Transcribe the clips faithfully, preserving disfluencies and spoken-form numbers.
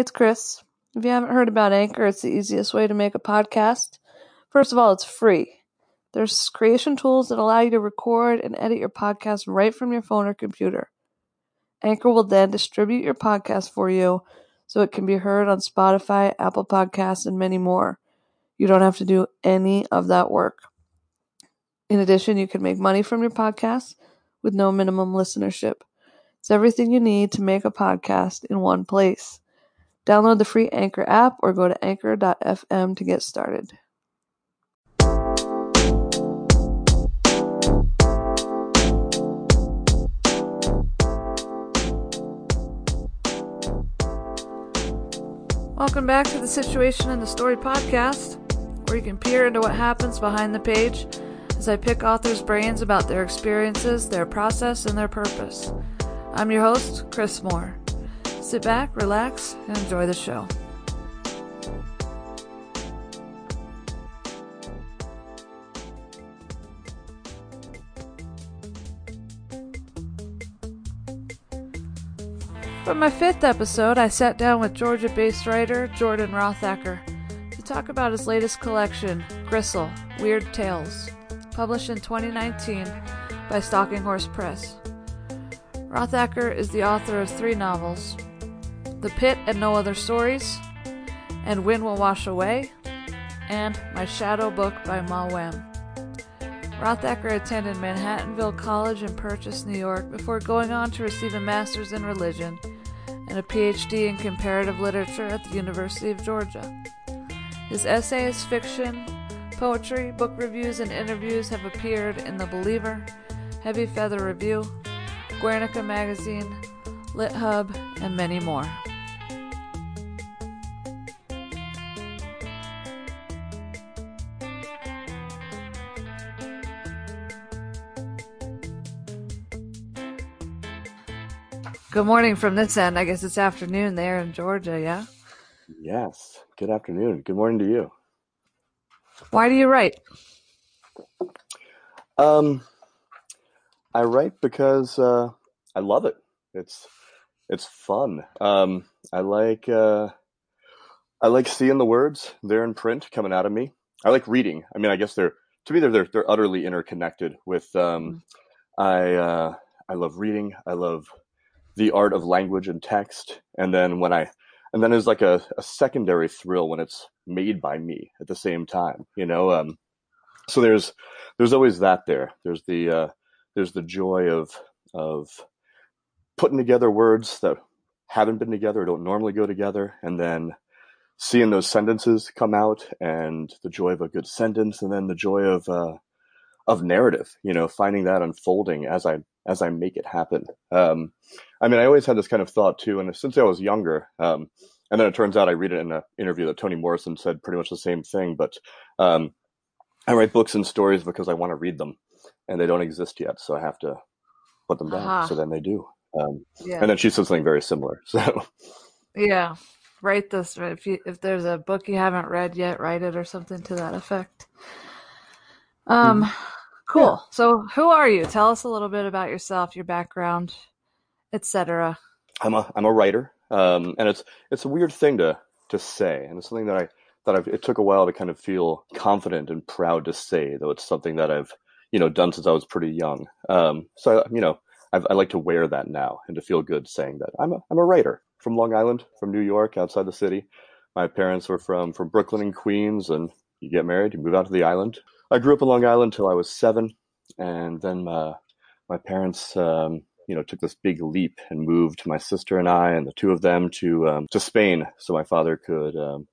it's Chris. If you haven't heard about Anchor, it's the easiest way to make a podcast. First of all, it's free. There's creation tools that allow you to record and edit your podcast right from your phone or computer. Anchor will then distribute your podcast for you so it can be heard on Spotify, Apple Podcasts, and many more. You don't have to do any of that work. In addition, you can make money from your podcast with no minimum listenership. It's everything you need to make a podcast in one place. Download the free Anchor app or go to anchor dot f m to get started. Welcome back to the Situation and the Story podcast, where you can peer into what happens behind the page as I pick authors' brains about their experiences, their process, and their purpose. I'm your host, Chris Moore. Sit back, relax, and enjoy the show. For my fifth episode, I sat down with Georgia-based writer Jordan Rothacker to talk about his latest collection, Gristle: Weird Tales, published in twenty nineteen by Stalking Horse Press. Rothacker is the author of three novels, The Pit and No Other Stories, And Wind Will Wash Away, and My Shadow Book by Maawaam. Rothacker attended Manhattanville College in Purchase, New York, before going on to receive a master's in religion and a P H D in comparative literature at the University of Georgia. His essays, fiction, poetry, book reviews, and interviews have appeared in The Believer, Heavy Feather Review, Guernica Magazine, Lit Hub, and many more. Good morning from this end. I guess it's afternoon there in Georgia, yeah? Yes. Good afternoon. Good morning to you. Why do you write? Um, I write because uh, I love it. It's it's fun. Um, I like uh, I like seeing the words there in print coming out of me. I like reading. I mean, I guess they're to me they're they're, they're utterly interconnected. With um, I uh, I love reading. I love the art of language and text, and then when I, and then there's like a, a secondary thrill when it's made by me at the same time, you know. Um, so there's there's always that there. There's the uh, there's the joy of of putting together words that haven't been together or don't normally go together, and then seeing those sentences come out, and the joy of a good sentence, and then the joy of uh, of narrative, you know, finding that unfolding as I. as I make it happen. Um, I mean, I always had this kind of thought too. And since I was younger, um, and then it turns out I read it in an interview that Toni Morrison said pretty much the same thing, but um, I write books and stories because I want to read them and they don't exist yet. So I have to put them down. Uh-huh. So then they do. Um, yeah. And then she said something very similar. So yeah, write this. If, you, if there's a book you haven't read yet, write it or something to that effect. Um. Mm. Cool. So who are you? Tell us a little bit about yourself, your background, et cetera. I'm a I'm a writer. Um, and it's it's a weird thing to to say. And it's something that I that I've it took a while to kind of feel confident and proud to say, though it's something that I've, you know, done since I was pretty young. Um, so you know, I've, I like to wear that now and to feel good saying that. I'm a I'm a writer from Long Island, from New York, outside the city. My parents were from from Brooklyn and Queens, and you get married, you move out to the island. I grew up in Long Island till I was seven, and then uh, my parents, um, you know, took this big leap and moved my sister and I and the two of them to um, to Spain, so my father could um,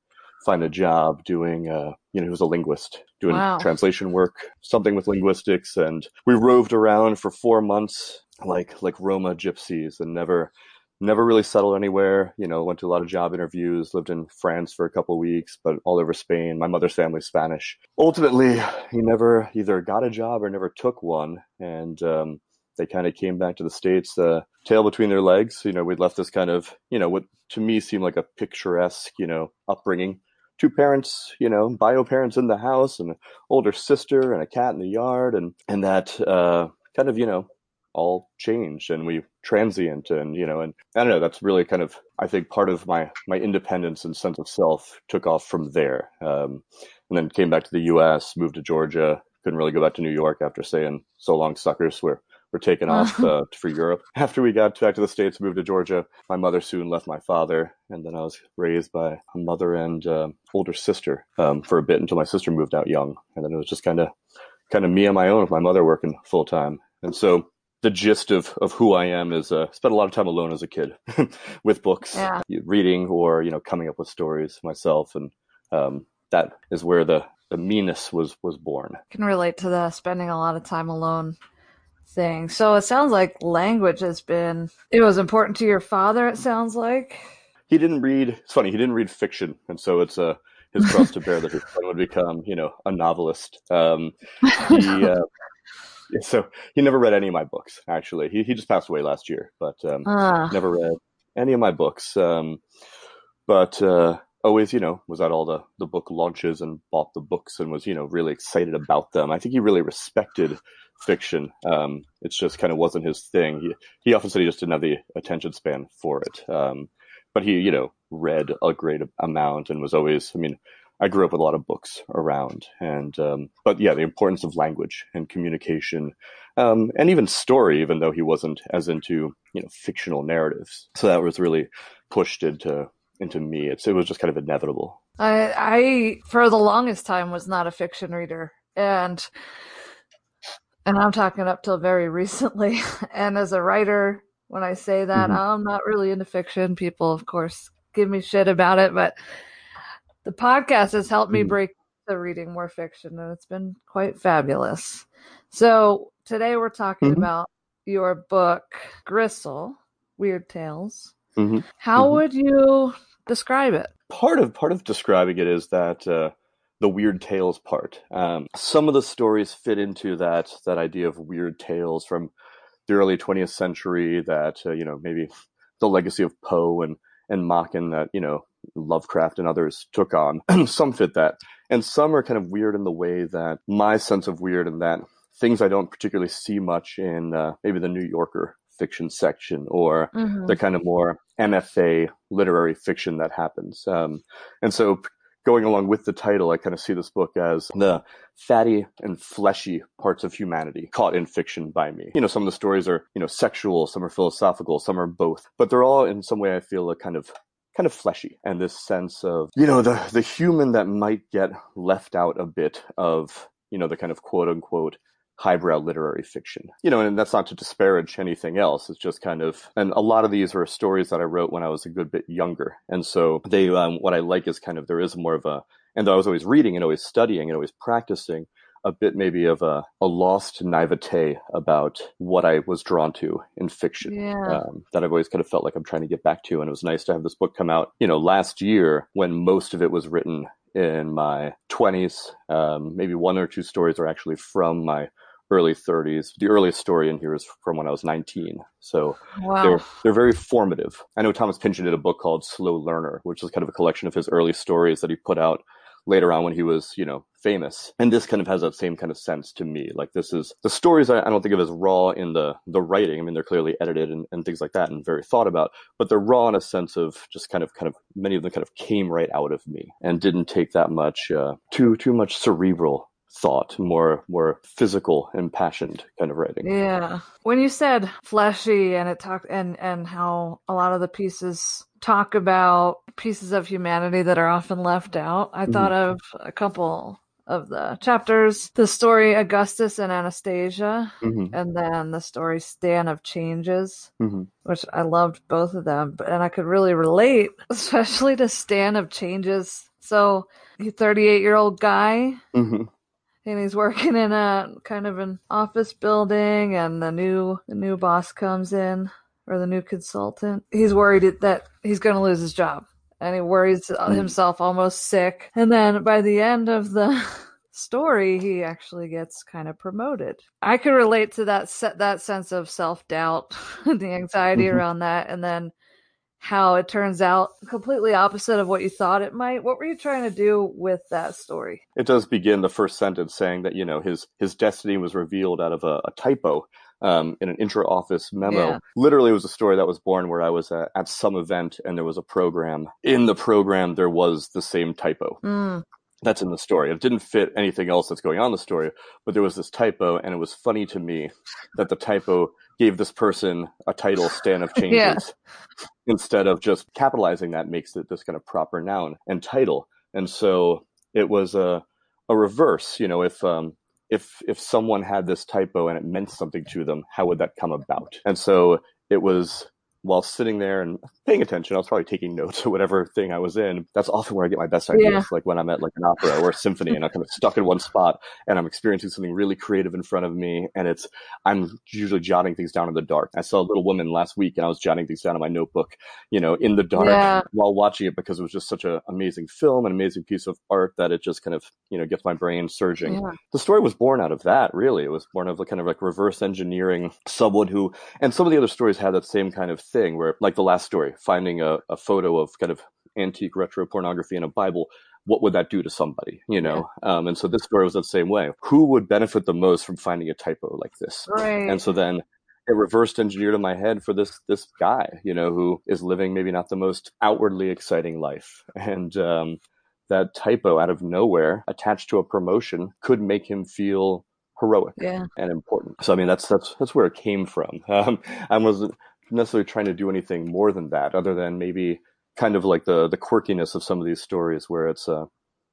find a job doing, uh, you know, he was a linguist doing wow. translation work, something with linguistics, and we roved around for four months like like Roma gypsies and never never really settled anywhere. You know, went to a lot of job interviews, lived in France for a couple of weeks, but all over Spain. My mother's family's Spanish. Ultimately, he never either got a job or never took one. And um, they kind of came back to the States, uh, tail between their legs. You know, we'd left this kind of, you know, what to me seemed like a picturesque, you know, upbringing. Two parents, you know, bio parents in the house and an older sister and a cat in the yard. And, and that uh, kind of, you know, all change and we transient and, you know, and I don't know, that's really kind of, I think part of my, my independence and sense of self took off from there. Um, and then came back to the U S, moved to Georgia, couldn't really go back to New York after saying so long suckers were, were taken off uh, for Europe. After we got back to the States, moved to Georgia, my mother soon left my father. And then I was raised by a mother and uh, older sister um, for a bit until my sister moved out young. And then it was just kind of, kind of me on my own with my mother working full time. And so the gist of, of who I am is uh, spent a lot of time alone as a kid with books, yeah. reading or, you know, coming up with stories myself. And um, that is where the, the meanness was, was born. I can relate to the spending a lot of time alone thing. So it sounds like language has been, it was important to your father, it sounds like. He didn't read, it's funny, he didn't read fiction. And so it's a, uh, his cross to bear that his son would become, you know, a novelist. Um, he, uh, so he never read any of my books, actually. He he just passed away last year, but um, uh. never read any of my books. Um, but uh, always, you know, was at all the, the book launches and bought the books and was, you know, really excited about them. I think he really respected fiction. Um, it's just kind of wasn't his thing. He, he often said he just didn't have the attention span for it. Um, but he, you know, read a great amount and was always, I mean, I grew up with a lot of books around and, um, but yeah, the importance of language and communication, um, and even story, even though he wasn't as into, you know, fictional narratives. So that was really pushed into, into me. It's, it was just kind of inevitable. I, I, for the longest time was not a fiction reader and, and I'm talking up till very recently. And as a writer, when I say that, mm-hmm. I'm not really into fiction. People, of course, give me shit about it, but the podcast has helped me break the reading more fiction, and it's been quite fabulous. So today we're talking mm-hmm. about your book, Gristle, Weird Tales. Mm-hmm. How mm-hmm. would you describe it? Part of part of describing it is that uh, the Weird Tales part. Um, some of the stories fit into that that idea of weird tales from the early twentieth century that, uh, you know, maybe the legacy of Poe and, and Machen that, you know, Lovecraft and others took on. Some fit that. And some are kind of weird in the way that my sense of weird and that things I don't particularly see much in uh, maybe the New Yorker fiction section or mm-hmm. the kind of more M F A literary fiction that happens. Um, and so going along with the title, I kind of see this book as the fatty and fleshy parts of humanity caught in fiction by me. You know, some of the stories are, you know, sexual, some are philosophical, some are both, but they're all in some way I feel a kind of kind of fleshy and this sense of, you know, the, the human that might get left out a bit of, you know, the kind of quote unquote highbrow literary fiction. You know, and that's not to disparage anything else. It's just kind of, and a lot of these are stories that I wrote when I was a good bit younger. And so they, um, what I like is kind of, there is more of a, and I was always reading and always studying and always practicing a bit maybe of a, a lost naivete about what I was drawn to in fiction yeah. um, that I've always kind of felt like I'm trying to get back to. And it was nice to have this book come out, you know, last year when most of it was written in my twenties. Um, maybe one or two stories are actually from my early thirties. The earliest story in here is from when I was nineteen. So wow. they're, they're very formative. I know Thomas Pynchon did a book called Slow Learner, which is kind of a collection of his early stories that he put out later on when he was, you know, famous. And this kind of has that same kind of sense to me. Like this is the stories I, I don't think of as raw in the the writing. I mean, they're clearly edited and, and things like that and very thought about, but they're raw in a sense of just kind of kind of many of them kind of came right out of me and didn't take that much uh, too too much cerebral thought, more more physical, impassioned kind of writing. Yeah. When you said fleshy and it talked and and how a lot of the pieces talk about pieces of humanity that are often left out, I mm-hmm. thought of a couple of the chapters, the story Augustus and Anastasia, mm-hmm. and then the story Stan of Changes, mm-hmm. which I loved both of them, but and I could really relate, especially to Stan of Changes. So a thirty-eight-year-old guy. Mm-hmm. And he's working in a kind of an office building, and the new the new boss comes in, or the new consultant. He's worried that he's going to lose his job, and he worries himself almost sick. And then by the end of the story, he actually gets kind of promoted. I could relate to that that sense of self-doubt, the anxiety mm-hmm. around that, and then how it turns out completely opposite of what you thought it might. What were you trying to do with that story? It does begin the first sentence saying that, you know, his, his destiny was revealed out of a, a typo um, in an intra-office memo. Yeah. Literally, it was a story that was born where I was uh, at some event and there was a program. In the program, there was the same typo. Mm. That's in the story. It didn't fit anything else that's going on in the story, but there was this typo, and it was funny to me that the typo gave this person a title, Stan of Changes, yeah. instead of just capitalizing that makes it this kind of proper noun and title. And so it was a a reverse. You know, if um, if if someone had this typo and it meant something to them, how would that come about? And so it was. While sitting there and paying attention, I was probably taking notes or whatever thing I was in. That's often where I get my best ideas, yeah. like when I'm at like an opera or a symphony and I'm kind of stuck in one spot and I'm experiencing something really creative in front of me. And it's, I'm usually jotting things down in the dark. I saw a little woman last week and I was jotting things down in my notebook, you know, in the dark yeah. while watching it, because it was just such an amazing film, an amazing piece of art that it just kind of, you know, gets my brain surging. Yeah. The story was born out of that, really. It was born of kind of like reverse engineering someone who, and some of the other stories had that same kind of thing where, like the last story, finding a, a photo of kind of antique retro pornography in a Bible, what would that do to somebody, you know? Yeah. Um, and so this story was the same way. Who would benefit the most from finding a typo like this? Right. And so then it reversed engineered in my head for this this guy, you know, who is living maybe not the most outwardly exciting life. And um, that typo out of nowhere attached to a promotion could make him feel heroic yeah. and important. So, I mean, that's, that's, that's where it came from. Um, I wasn't necessarily trying to do anything more than that, other than maybe kind of like the the quirkiness of some of these stories where it's uh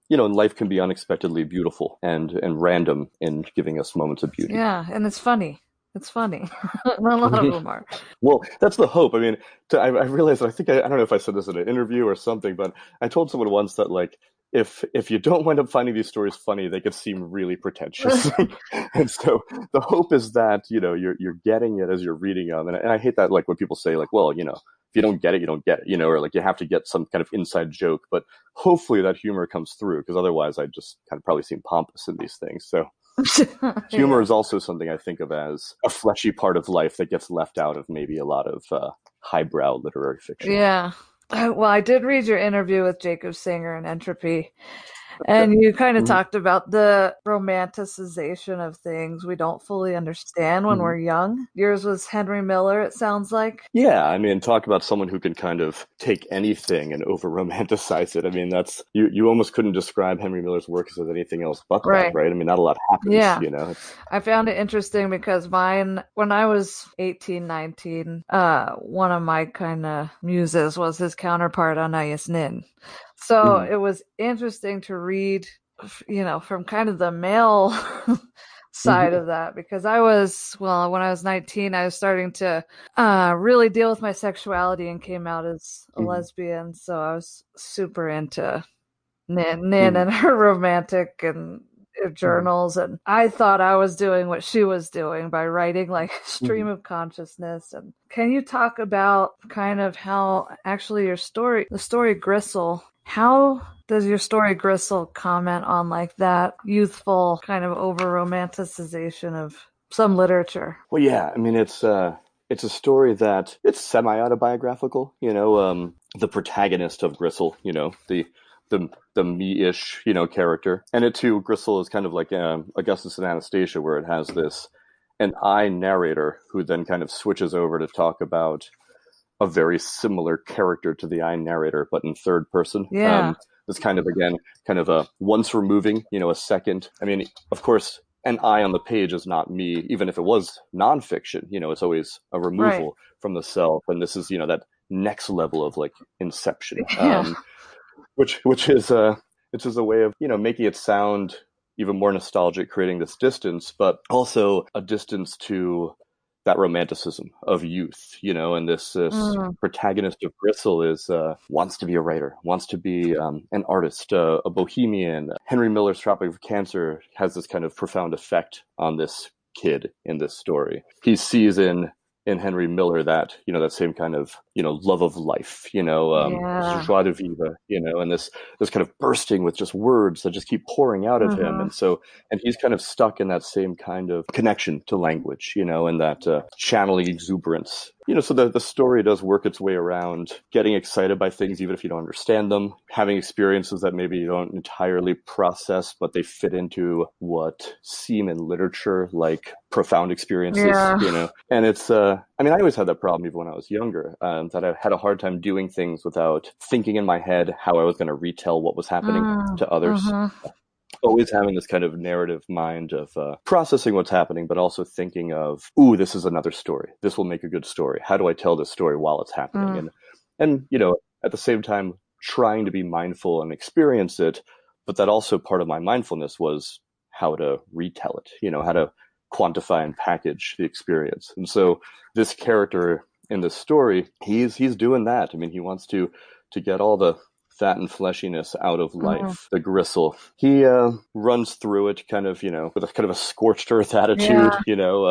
you know, life can be unexpectedly beautiful and and random in giving us moments of beauty. Yeah, and it's funny. It's funny. A lot of them are. Well, that's the hope. I mean, to, I, I realized I think I, I don't know if I said this in an interview or something, but I told someone once that like if if you don't wind up finding these stories funny, they could seem really pretentious. And so the hope is that, you know, you're you're getting it as you're reading them. And, and I hate that, like when people say like, well, you know, if you don't get it, you don't get it, you know, or like you have to get some kind of inside joke. But hopefully that humor comes through, because otherwise I just kind of probably seem pompous in these things. So humor yeah. is also something I think of as a fleshy part of life that gets left out of maybe a lot of uh, highbrow literary fiction. Yeah. Well, I did read your interview with Jacob Singer in Entropy, and you kind of mm-hmm. talked about the romanticization of things we don't fully understand when mm-hmm. we're young. Yours was Henry Miller, it sounds like. Yeah, I mean, talk about someone who can kind of take anything and over-romanticize it. I mean, that's you, you almost couldn't describe Henry Miller's work as anything else but right. that, right? I mean, not a lot happens, yeah. you know? I found it interesting because mine, when I was eighteen, nineteen, uh, one of my kind of muses was his counterpart, Anaïs Nin. So mm. it was interesting to read, you know, from kind of the male side mm-hmm. of that, because I was, well, when I was nineteen, I was starting to uh, really deal with my sexuality and came out as a mm-hmm. lesbian. So I was super into Nin, Nin mm. and her romantic and her journals. Mm. And I thought I was doing what she was doing by writing like stream mm. of consciousness. And can you talk about kind of how actually your story, the story Gristle, how does your story Gristle comment on like that youthful kind of over romanticization of some literature? Well, yeah, I mean, it's uh, it's a story that it's semi autobiographical. You know, um, the protagonist of Gristle, you know, the the the me-ish, you know, character, and it too, Gristle is kind of like um, Augustus and Anastasia, where it has this an I narrator who then kind of switches over to talk about a very similar character to the I narrator, but in third person. Yeah. Um, it's kind of, again, kind of a once removing, you know, a second. I mean, of course, an I on the page is not me, even if it was nonfiction, you know, it's always a removal right. from the self. And this is, you know, that next level of like inception, yeah. um, which, which is a, which is a way of, you know, making it sound even more nostalgic, creating this distance, but also a distance to that romanticism of youth, you know, and this, this mm. protagonist of Gristle is, uh, wants to be a writer, wants to be um, an artist, uh, a bohemian. Henry Miller's Tropic of Cancer has this kind of profound effect on this kid in this story. He sees in, in Henry Miller that, you know, that same kind of you know, love of life, you know, um, yeah. joie de vivre, you know, and this, this kind of bursting with just words that just keep pouring out of uh-huh. him. And so, and he's kind of stuck in that same kind of connection to language, you know, and that uh, channeling exuberance, you know, so the, the story does work its way around getting excited by things, even if you don't understand them, having experiences that maybe you don't entirely process, but they fit into what seem in literature like profound experiences, yeah. you know, and it's, uh, I mean, I always had that problem even when I was younger, um, that I had a hard time doing things without thinking in my head how I was going to retell what was happening mm, to others. Mm-hmm. Always having this kind of narrative mind of uh, processing what's happening, but also thinking of, ooh, this is another story. This will make a good story. How do I tell this story while it's happening? Mm. And, and, you know, at the same time, trying to be mindful and experience it. But that also part of my mindfulness was how to retell it, you know, how to quantify and package the experience. And so this character in this story, he's he's doing that. I mean, he wants to to get all the fat and fleshiness out of life, mm. the gristle. He uh, runs through it kind of, you know, with a kind of a scorched earth attitude, yeah. you know,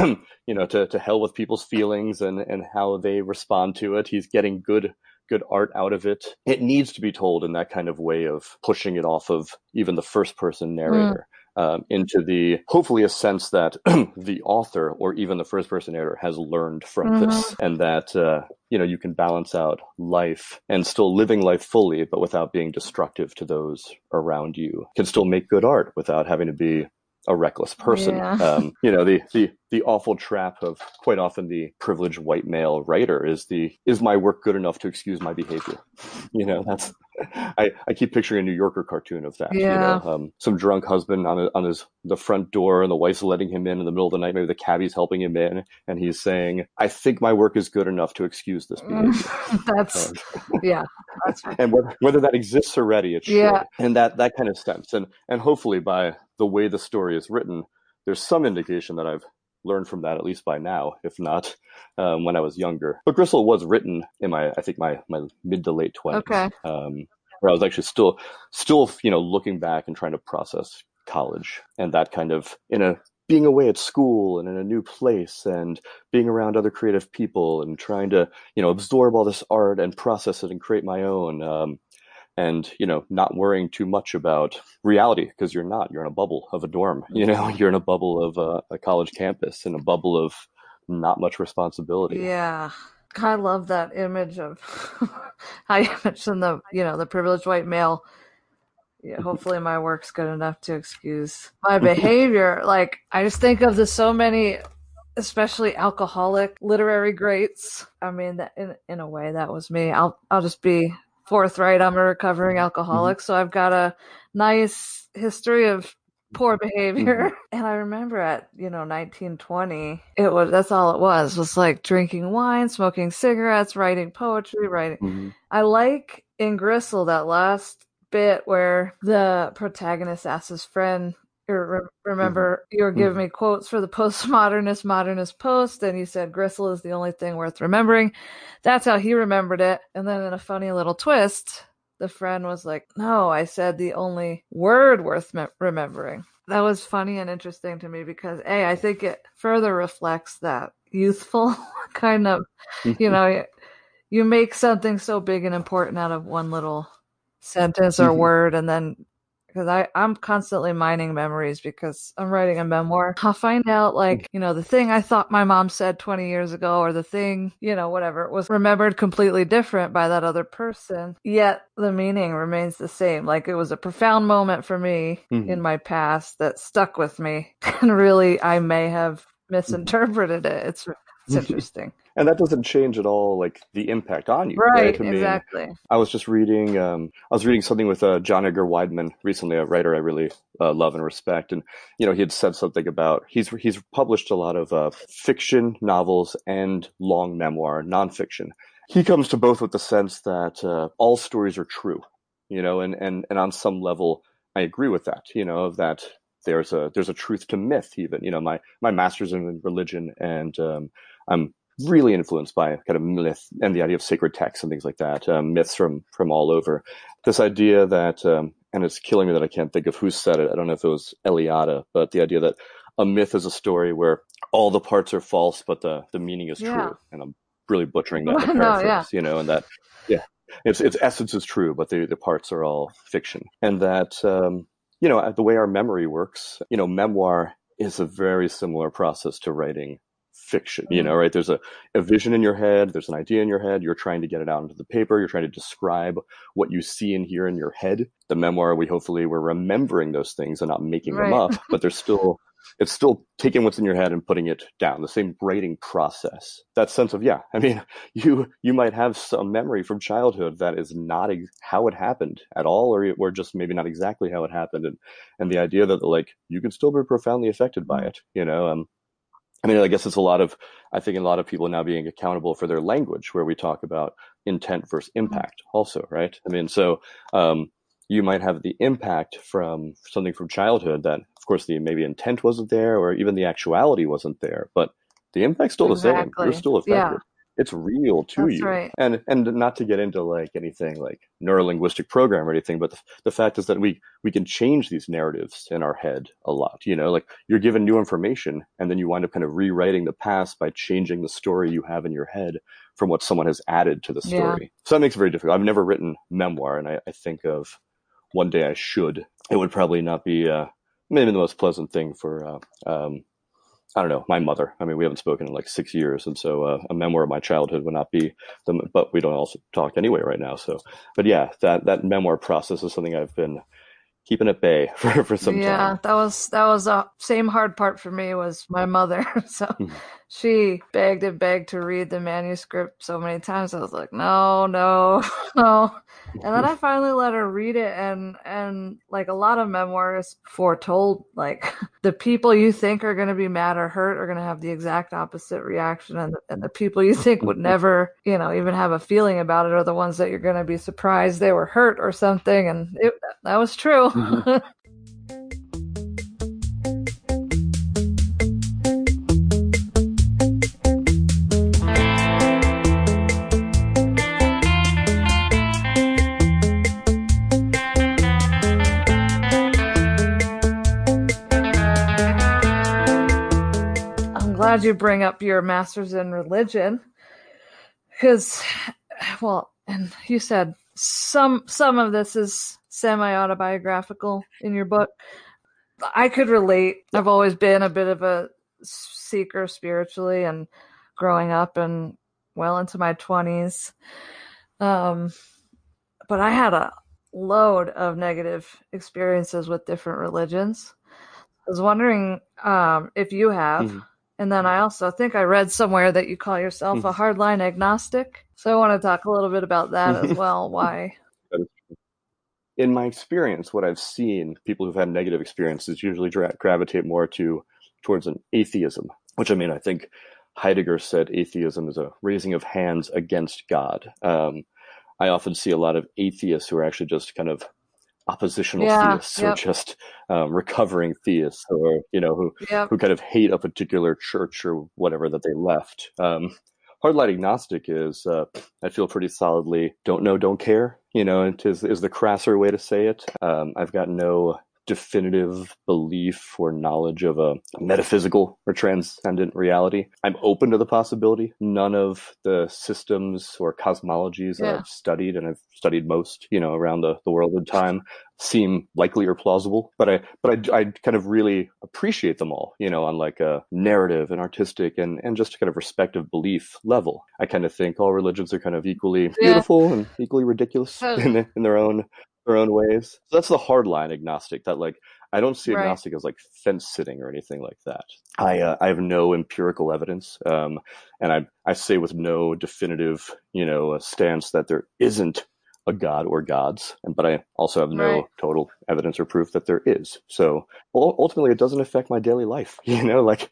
uh, you know, to, to hell with people's feelings and, and how they respond to it. He's getting good good art out of it. It needs to be told in that kind of way of pushing it off of even the first person narrator. Mm. Um, into the, hopefully a sense that the author or even the first person narrator has learned from mm-hmm. this, and that, uh, you know, you can balance out life and still living life fully, but without being destructive to those around you. Can still make good art without having to be a reckless person. Yeah. Um, you know, the, the, the awful trap of quite often the privileged white male writer is the, is my work good enough to excuse my behavior? You know, that's, I, I keep picturing a New Yorker cartoon of that, yeah. you know, um, some drunk husband on a, on his, the front door, and the wife's letting him in in the middle of the night. Maybe the cabbie's helping him in, and he's saying, I think my work is good enough to excuse this behavior. that's, um, yeah. That's and whether, whether that exists already, it's yeah. true. And that, that kind of stems. And, and hopefully by the way the story is written, there's some indication that I've learned from that, at least by now, if not um, when I was younger. But Gristle was written in my, I think my, my mid to late twenties, okay. um, where I was actually still, still, you know, looking back and trying to process college and that kind of, in a, being away at school and in a new place and being around other creative people and trying to, you know, absorb all this art and process it and create my own. Um, And, you know, not worrying too much about reality, because you're not. You're in a bubble of a dorm. You know, you're in a bubble of a, a college campus, and a bubble of not much responsibility. Yeah. I love that image of, I mentioned the, you know, the privileged white male. Yeah, hopefully my work's good enough to excuse my behavior. Like, I just think of the so many, especially alcoholic literary greats. I mean, that, in, in a way, that was me. I'll I'll just be... forthright, I'm a recovering alcoholic, mm-hmm. so I've got a nice history of poor behavior. Mm-hmm. And I remember at, you know, nineteen, twenty, it was, that's all it was, was like drinking wine, smoking cigarettes, writing poetry, writing. Mm-hmm. I like in Gristle that last bit where the protagonist asks his friend, remember, mm-hmm. you were giving mm-hmm. me quotes for the postmodernist, modernist post, and you said Gristle is the only thing worth remembering. That's how he remembered it. And then in a funny little twist, the friend was like, no, I said the only word worth me- remembering. That was funny and interesting to me because, A, I think it further reflects that youthful kind of, you know, you make something so big and important out of one little sentence or word, and then because I'm constantly mining memories because I'm writing a memoir. I'll find out, like, you know, the thing I thought my mom said twenty years ago or the thing, you know, whatever, was remembered completely different by that other person. Yet the meaning remains the same. Like, it was a profound moment for me mm-hmm. in my past that stuck with me. And really, I may have misinterpreted it. It's, it's interesting. And that doesn't change at all, like, the impact on you. Right, right? I mean, exactly. I was just reading, um, I was reading something with uh, John Edgar Wideman recently, a writer I really uh, love and respect. And, you know, he had said something about, he's he's published a lot of uh, fiction, novels, and long memoir, nonfiction. He comes to both with the sense that uh, all stories are true, you know, and, and, and on some level, I agree with that, you know, of that. There's a there's a truth to myth, even, you know, my, my master's in religion, and um, I'm really influenced by kind of myth and the idea of sacred texts and things like that, um, myths from from all over. This idea that, um, and it's killing me that I can't think of who said it. I don't know if it was Eliada, but the idea that a myth is a story where all the parts are false, but the, the meaning is yeah. true. And I'm really butchering that in a paraphrase, no, yeah. you know, and that, yeah, its its essence is true, but the, the parts are all fiction. And that, um, you know, the way our memory works, you know, memoir is a very similar process to writing fiction, you know, right? There's a, a vision in your head, there's an idea in your head, you're trying to get it out into the paper, you're trying to describe what you see and hear in your head. The memoir, we hopefully we're remembering those things and not making right. them up, but there's still... It's still taking what's in your head and putting it down, the same writing process. That sense of, yeah, I mean, you you might have some memory from childhood that is not ex- how it happened at all, or, or just maybe not exactly how it happened. And and the idea that, like, you can still be profoundly affected by it, you know. Um, I mean, I guess it's a lot of, I think a lot of people now being accountable for their language, where we talk about intent versus impact also, right? I mean, so... um you might have the impact from something from childhood that, of course, the maybe intent wasn't there, or even the actuality wasn't there, but the impact's still exactly. the same. You're still affected. Yeah. It's real to That's you. Right. And and not to get into like anything like neurolinguistic program or anything, but the, the fact is that we we can change these narratives in our head a lot. You know, like you're given new information and then you wind up kind of rewriting the past by changing the story you have in your head from what someone has added to the story. Yeah. So that makes it very difficult. I've never written memoir, and I, I think of one day I should. It would probably not be uh, maybe the most pleasant thing for, uh, um, I don't know, my mother. I mean, we haven't spoken in like six years. And so uh, a memoir of my childhood would not be, the, but we don't also talk anyway right now. So, but yeah, that, that memoir process is something I've been keeping at bay for, for some yeah, time. Yeah, that was, that was the same hard part for me was my mother. So she begged and begged to read the manuscript so many times. I was like, no, no, no. And then I finally let her read it. And, and like a lot of memoirs foretold, like the people you think are going to be mad or hurt are going to have the exact opposite reaction. And the, and the people you think would never, you know, even have a feeling about it are the ones that you're going to be surprised they were hurt or something. And it, that was true. I'm glad you bring up your master's in religion, because, well, and you said some some of this is semi-autobiographical in your book. I could relate. I've always been a bit of a seeker spiritually, and growing up and well into my twenties. Um, but I had a load of negative experiences with different religions. I was wondering um, if you have. Mm-hmm. And then I also think I read somewhere that you call yourself a hardline agnostic. So I want to talk a little bit about that as well. Why? In my experience, what I've seen, people who've had negative experiences usually dra- gravitate more to towards an atheism, which, I mean, I think Heidegger said atheism is a raising of hands against God. Um, I often see a lot of atheists who are actually just kind of oppositional yeah, theists yep. or just um, recovering theists, or, you know, who, yep. who kind of hate a particular church or whatever that they left. Um, hardline agnostic is, uh, I feel pretty solidly, don't know, don't care. You know, it is, is the crasser way to say it. Um, I've got no definitive belief or knowledge of a metaphysical or transcendent reality. I'm open to the possibility. None of the systems or cosmologies yeah. I've studied, and I've studied most, you know, around the, the world in time, seem likely or plausible. But I but I, I kind of really appreciate them all, you know, on like a narrative and artistic and, and just a kind of respective belief level. I kind of think all religions are kind of equally beautiful yeah. and equally ridiculous in, in their own their own ways. So that's the hardline agnostic, that like, I don't see agnostic right. as like fence sitting or anything like that. I uh, I have no empirical evidence, um, and I I say with no definitive, you know, stance that there isn't a god or gods, but I also have no right. total evidence or proof that there is. So ultimately, it doesn't affect my daily life. You know, like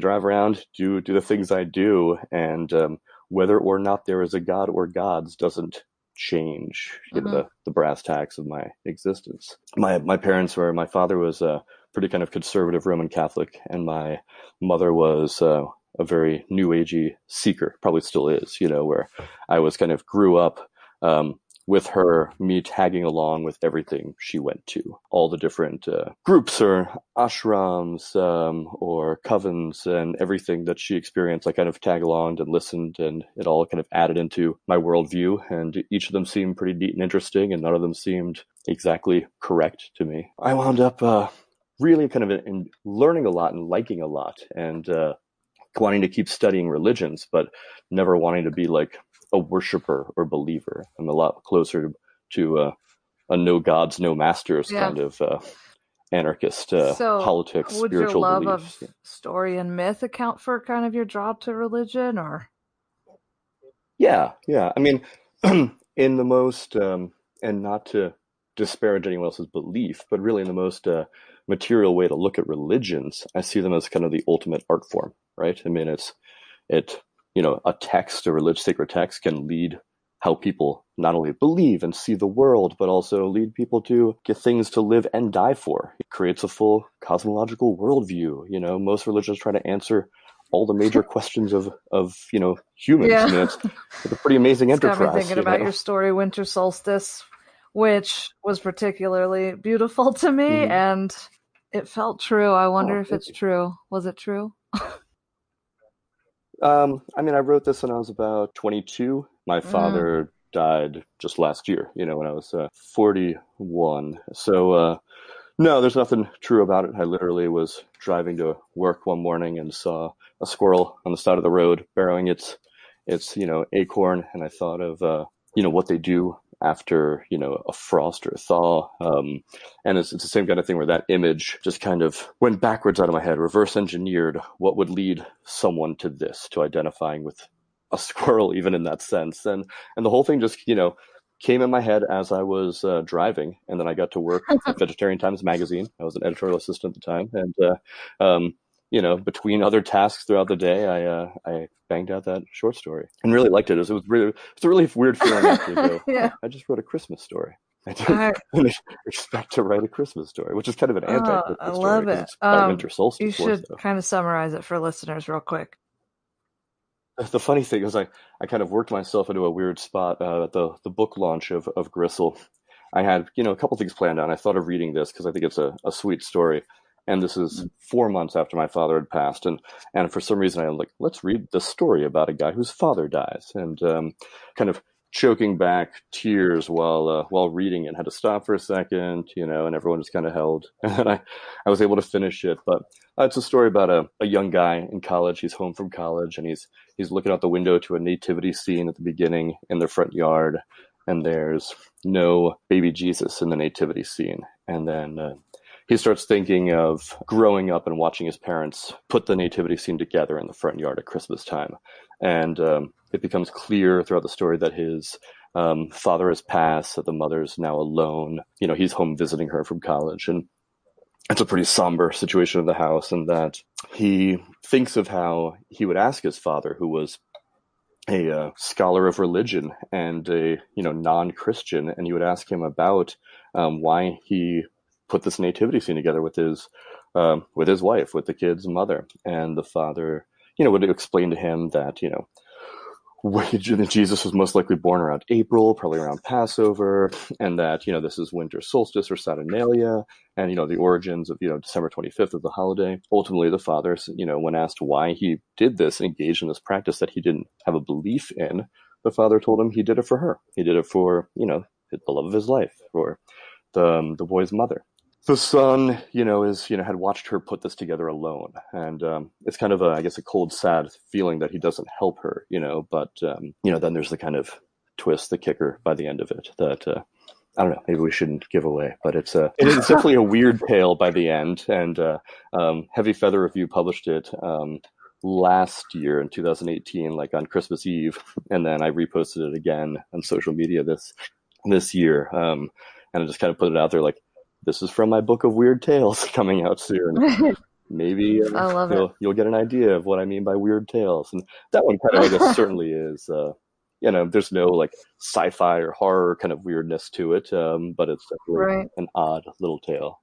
drive around, do do the things I do, and um, whether or not there is a god or gods doesn't change you know, mm-hmm. the, the brass tacks of my existence. My my parents were, my father was a pretty kind of conservative Roman Catholic, and my mother was uh, a very New Agey seeker, probably still is, you know, where I was kind of grew up um, with her, me tagging along with everything she went to, all the different uh, groups or ashrams um, or covens and everything that she experienced. I kind of tag along and listened, and it all kind of added into my worldview. And each of them seemed pretty neat and interesting, and none of them seemed exactly correct to me. I wound up uh, really kind of in, in learning a lot and liking a lot, and uh, wanting to keep studying religions, but never wanting to be like a worshiper or believer. I'm a lot closer to, to uh, a no gods, no masters yeah. kind of uh, anarchist uh, so politics, spiritual beliefs. Would your love beliefs. of story and myth account for kind of your draw to religion, or? Yeah, yeah. I mean, in the most, um, and not to disparage anyone else's belief, but really in the most uh, material way to look at religions, I see them as kind of the ultimate art form, right? I mean, it's, it, you know, a text, a religious sacred text, can lead how people not only believe and see the world, but also lead people to get things to live and die for. It creates a full cosmological worldview. You know, most religions try to answer all the major questions of, of you know, humans. Yeah. I mean, it's, it's a pretty amazing enterprise. I've been thinking you about know? your story, Winter Solstice, which was particularly beautiful to me, mm-hmm. and it felt true. I wonder oh, if it's you. true. Was it true? Um, I mean, I wrote this when I was about twenty-two. My father mm. died just last year, you know, when I was uh, forty-one. So, uh, no, there's nothing true about it. I literally was driving to work one morning and saw a squirrel on the side of the road burrowing its, its, you know, acorn. And I thought of, uh, you know, what they do after, you know, a frost or a thaw. Um, and it's, it's the same kind of thing where that image just kind of went backwards out of my head, reverse engineered what would lead someone to this, to identifying with a squirrel, even in that sense. And, and the whole thing just, you know, came in my head as I was uh, driving. And then I got to work at Vegetarian Times magazine. I was an editorial assistant at the time. And, uh, um, you know, between other tasks throughout the day, I uh, I banged out that short story and really liked it. It was, it was really, it's a really weird feeling after you yeah. I just wrote a Christmas story. I didn't I, expect to write a Christmas story, which is kind of an anti-Christmas oh, I love story. It. It's um, Winter Solstice. You should so. kind of summarize it for listeners real quick. The funny thing is, I, I kind of worked myself into a weird spot uh, at the the book launch of of Gristle. I had you know a couple things planned out. I thought of reading this because I think it's a, a sweet story. And this is four months after my father had passed. And, and for some reason, I'm like, let's read the story about a guy whose father dies. And um, kind of choking back tears while uh, while reading it. Had to stop for a second, you know, and everyone just kind of held. And I, I was able to finish it. But uh, it's a story about a, a young guy in college. He's home from college, and he's he's looking out the window to a nativity scene at the beginning in their front yard. And there's no baby Jesus in the nativity scene. And then... Uh, He starts thinking of growing up and watching his parents put the nativity scene together in the front yard at Christmas time. And um, it becomes clear throughout the story that his um, father has passed, that the mother's now alone. You know, he's home visiting her from college. And it's a pretty somber situation of the house, and that he thinks of how he would ask his father, who was a uh, scholar of religion and a, you know, non-Christian. And he would ask him about um, why he... put this nativity scene together with his, um, with his wife, with the kid's mother. And the father, you know, would explain to him that, you know, Jesus was most likely born around April, probably around Passover, and that, you know, this is winter solstice or Saturnalia, and, you know, the origins of, you know, December twenty-fifth of the holiday. Ultimately, the father, you know, when asked why he did this, engaged in this practice that he didn't have a belief in, the father told him he did it for her. He did it for, you know, the love of his life, for the, um, the boy's mother. The son, you know, is, you know, had watched her put this together alone. And um, it's kind of, a, I guess, a cold, sad feeling that he doesn't help her, you know. But, um, you know, then there's the kind of twist, the kicker by the end of it that, uh, I don't know, maybe we shouldn't give away. But it's a, it is definitely a weird tale by the end. And uh, um, Heavy Feather Review published it um, last year in two thousand eighteen, like on Christmas Eve. And then I reposted it again on social media this this year. Um, and I just kind of put it out there like, this is from my book of weird tales coming out soon. Maybe uh, you'll, you'll get an idea of what I mean by weird tales. And that one kind of, I guess, certainly is, uh, you know, there's no like sci-fi or horror kind of weirdness to it, um, but it's definitely right. an odd little tale.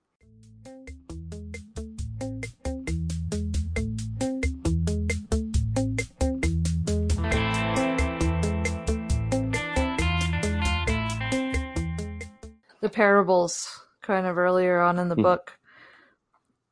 the parables kind of earlier on in the mm-hmm. book.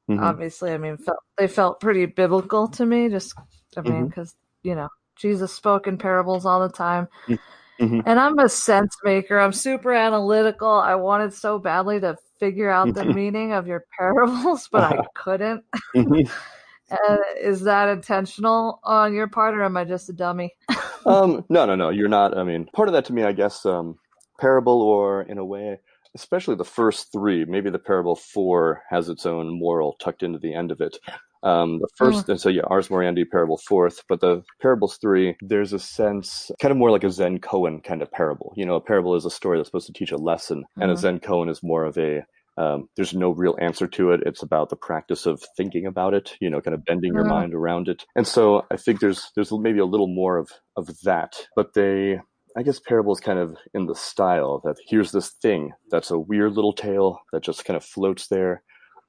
Mm-hmm. Obviously, I mean, felt, they felt pretty biblical to me. Just, I mm-hmm. mean, because, you know, Jesus spoke in parables all the time. Mm-hmm. And I'm a sense maker. I'm super analytical. I wanted so badly to figure out the meaning of your parables, but I couldn't. Uh, is that intentional on your part, or am I just a dummy? um, no, no, no, you're not. I mean, part of that to me, I guess, um, parable, or in a way, especially the first three, maybe the parable four has its own moral tucked into the end of it. Um, the first, oh. and so yeah, Ars Moriendi, parable fourth, but the parables three, there's a sense, kind of more like a Zen koan kind of parable. You know, a parable is a story that's supposed to teach a lesson, mm-hmm. and a Zen koan is more of a, Um, there's no real answer to it. It's about the practice of thinking about it, you know, kind of bending your yeah. mind around it. And so I think there's there's maybe a little more of, of that. But they, I guess parables kind of in the style that here's this thing that's a weird little tale that just kind of floats there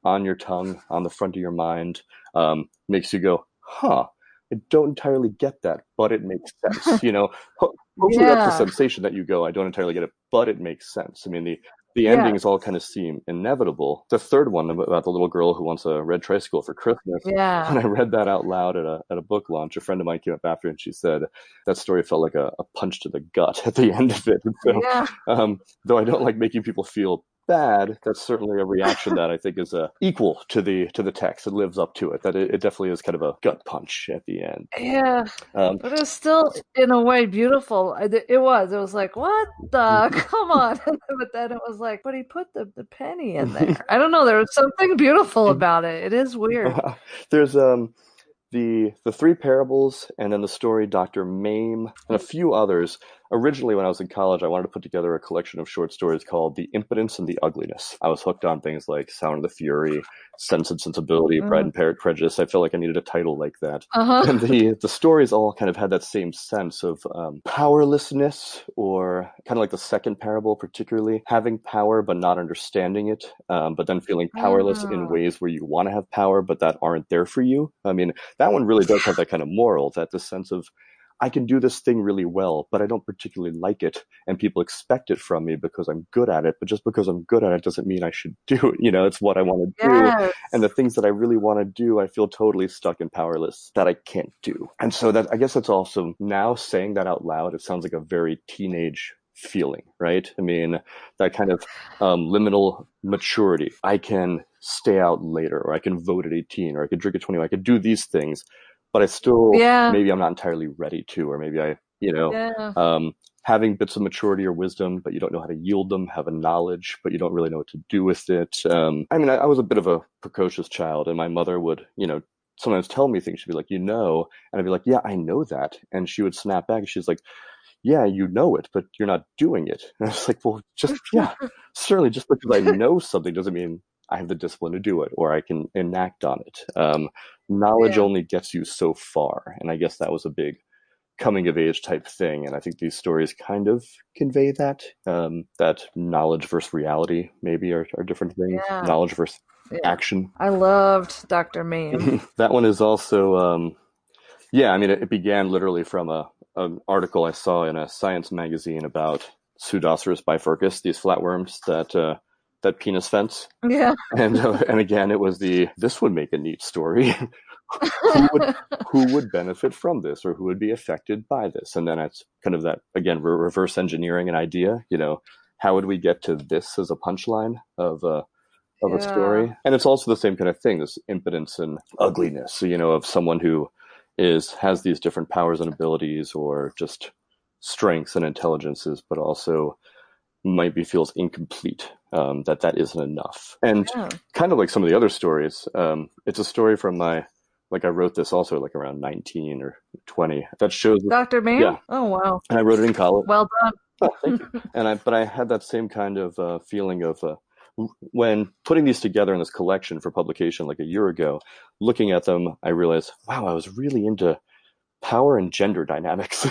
on your tongue, on the front of your mind, um, makes you go, huh, I don't entirely get that, but it makes sense. You know, ho- hopefully yeah. that's the sensation that you go, I don't entirely get it, but it makes sense. I mean, the The endings yeah. all kind of seem inevitable. The third one about the little girl who wants a red tricycle for Christmas. Yeah. When I read that out loud at a at a book launch, a friend of mine came up after and she said that story felt like a, a punch to the gut at the end of it. And so, yeah. um, though I don't like making people feel bad, that's certainly a reaction that I think is uh, equal to the to the text. It lives up to it. That it, it definitely is kind of a gut punch at the end. Yeah, um, but it was still in a way beautiful. It was. It was like, what the? Come on! But then it was like, but he put the, the penny in there. I don't know. There was something beautiful about it. It is weird. Uh, there's um the the three parables, and then the story Doctor Mame, and a few others. Originally, when I was in college, I wanted to put together a collection of short stories called The Impotence and the Ugliness. I was hooked on things like Sound of the Fury, Sense and Sensibility, mm. Pride and Prejudice. I felt like I needed a title like that. Uh-huh. And the, the stories all kind of had that same sense of um, powerlessness, or kind of like the second parable particularly, having power but not understanding it, um, but then feeling powerless oh. in ways where you want to have power but that aren't there for you. I mean, that one really does have that kind of moral, that the sense of, I can do this thing really well, but I don't particularly like it, and people expect it from me because I'm good at it. But just because I'm good at it doesn't mean I should do it. You know, it's what I want to yes. do, and the things that I really want to do, I feel totally stuck and powerless that I can't do. And so that, I guess that's also, now saying that out loud, it sounds like a very teenage feeling, right? I mean, that kind of um, liminal maturity. I can stay out later, or I can vote at eighteen, or I can drink at twenty-one. I could do these things. But I still, yeah. maybe I'm not entirely ready to, or maybe I, you know, yeah. um, having bits of maturity or wisdom, but you don't know how to yield them, have a knowledge, but you don't really know what to do with it. Um, I mean, I, I was a bit of a precocious child, and my mother would, you know, sometimes tell me things. She'd be like, you know, and I'd be like, yeah, I know that. And she would snap back, and she's like, yeah, you know it, but you're not doing it. And I was like, well, just, yeah, certainly just because I know something doesn't mean I have the discipline to do it, or I can enact on it. Um, knowledge yeah. only gets you so far. And I guess that was a big coming of age type thing. And I think these stories kind of convey that, um, that knowledge versus reality maybe are, are different things. Yeah. Knowledge versus yeah. action. I loved Doctor Mame. That one is also, um, yeah, I mean, it, it began literally from a, an article I saw in a science magazine about Pseudoceros bifurcus, these flatworms that, uh, that penis fence. Yeah. And uh, and again, it was the, this would make a neat story. who, would, who would benefit from this, or who would be affected by this? And then it's kind of that, again, re- reverse engineering an idea, you know, how would we get to this as a punchline of a, of yeah. a story? And it's also the same kind of thing, this impotence and ugliness, you know, of someone who is, has these different powers and abilities, or just strengths and intelligences, but also might be feels incomplete, um, that that isn't enough. And yeah. kind of like some of the other stories, um, it's a story from my, like I wrote this also like around nineteen or twenty that shows. Doctor Mame? Yeah. Oh, wow. And I wrote it in college. Well done. Oh, thank you. And I, but I had that same kind of uh, feeling of uh, when putting these together in this collection for publication like a year ago, looking at them, I realized, wow, I was really into power and gender dynamics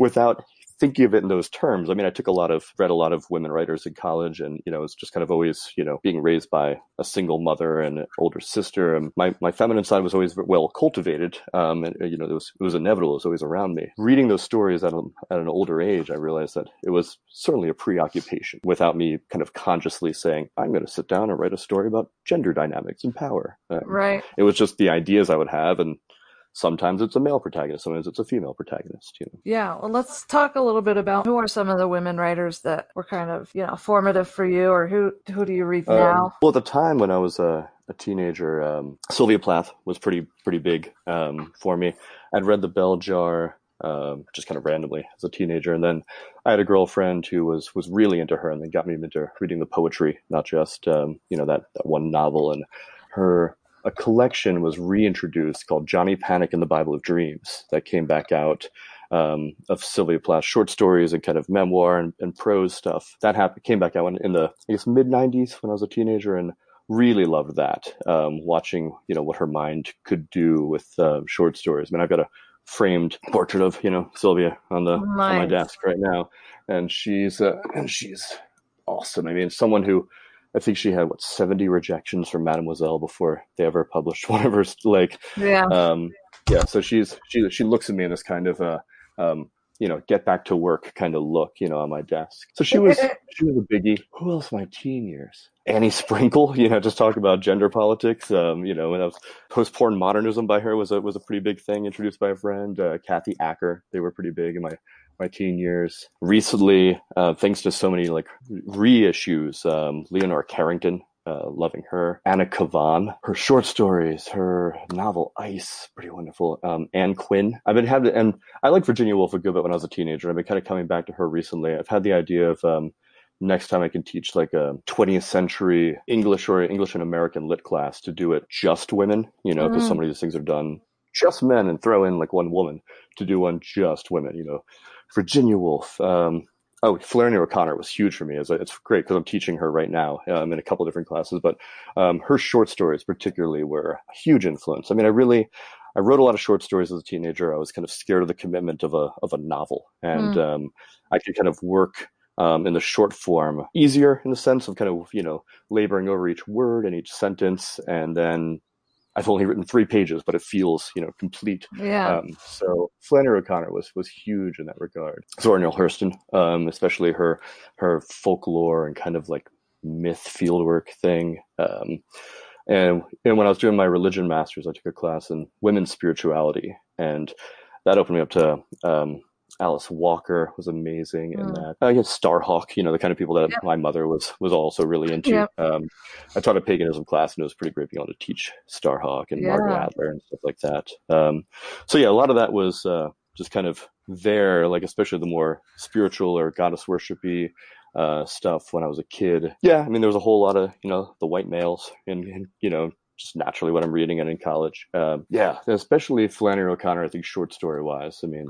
without thinking of it in those terms. I mean, I took a lot of, read a lot of women writers in college, and, you know, it's just kind of always, you know, being raised by a single mother and an older sister. And my, my feminine side was always well cultivated. Um, and, you know, it was, it was inevitable. It was always around me. Reading those stories at, a, at an older age, I realized that it was certainly a preoccupation without me kind of consciously saying, I'm going to sit down and write a story about gender dynamics and power. Um, right. It was just the ideas I would have, and sometimes it's a male protagonist, sometimes it's a female protagonist, you know. Yeah, well, let's talk a little bit about who are some of the women writers that were kind of, you know, formative for you, or who who do you read um, now? Well, at the time when I was a, a teenager, um, Sylvia Plath was pretty pretty big um, for me. I'd read The Bell Jar um, just kind of randomly as a teenager, and then I had a girlfriend who was was really into her, and then got me into reading the poetry, not just um, you know, that, that one novel, and her. A collection was reintroduced called Johnny Panic and the Bible of Dreams that came back out um, of Sylvia Plath's short stories and kind of memoir and, and prose stuff. That happened, came back out in, in the, I guess, mid nineties when I was a teenager, and really loved that, um, watching, you know, what her mind could do with uh, short stories. I mean, I've got a framed portrait of, you know, Sylvia on the nice. on my desk right now. And she's, uh, and she's awesome. I mean, someone who, I think she had, what, seventy rejections from Mademoiselle before they ever published one of her, like, yeah. Um, yeah. So she's, she, she looks at me in this kind of, uh, um, you know, get back to work kind of look, you know, on my desk. So she was, she was a biggie. Who else in my teen years? Annie Sprinkle, you know, just talk about gender politics. Um, you know, and I was post-porn modernism by her was a, was a pretty big thing, introduced by a friend, uh, Kathy Acker. They were pretty big in my, my teen years. Recently, uh, thanks to so many like reissues, um, Leonore Carrington, uh, loving her. Anna Kavan, her short stories, her novel Ice, pretty wonderful. Um, Anne Quinn. I've been having, and I like Virginia Woolf a good bit when I was a teenager. I've been kind of coming back to her recently. I've had the idea of, um, next time I can teach like a twentieth century English or English and American lit class to do it just women, you know, because mm. so many of these things are done just men, and throw in like one woman to do one just women, you know. Virginia Woolf. Um, oh, Flannery O'Connor was huge for me. It's, it's great because I'm teaching her right now um, in a couple of different classes, but um, her short stories particularly were a huge influence. I mean, I really, I wrote a lot of short stories as a teenager. I was kind of scared of the commitment of a of a novel, and mm. um, I could kind of work um, in the short form easier in the sense of kind of, you know, laboring over each word and each sentence, and then I've only written three pages, but it feels, you know, complete. Yeah. Um, so Flannery O'Connor was was huge in that regard. Zora Neale Hurston, um, especially her her folklore and kind of like myth fieldwork thing. Um, and and when I was doing my religion masters, I took a class in women's spirituality, and that opened me up to um, Alice Walker was amazing mm. in that. I guess Starhawk, you know, the kind of people that yep. my mother was was also really into. Yep. Um, I taught a paganism class, and it was pretty great being able to teach Starhawk and yeah. Margaret Adler and stuff like that. Um, so yeah, a lot of that was uh, just kind of there, like especially the more spiritual or goddess worshipy uh, stuff when I was a kid. Yeah, I mean, there was a whole lot of, you know, the white males and, and you know, just naturally what I'm reading and in college. Um, yeah, especially Flannery O'Connor, I think short story wise. I mean,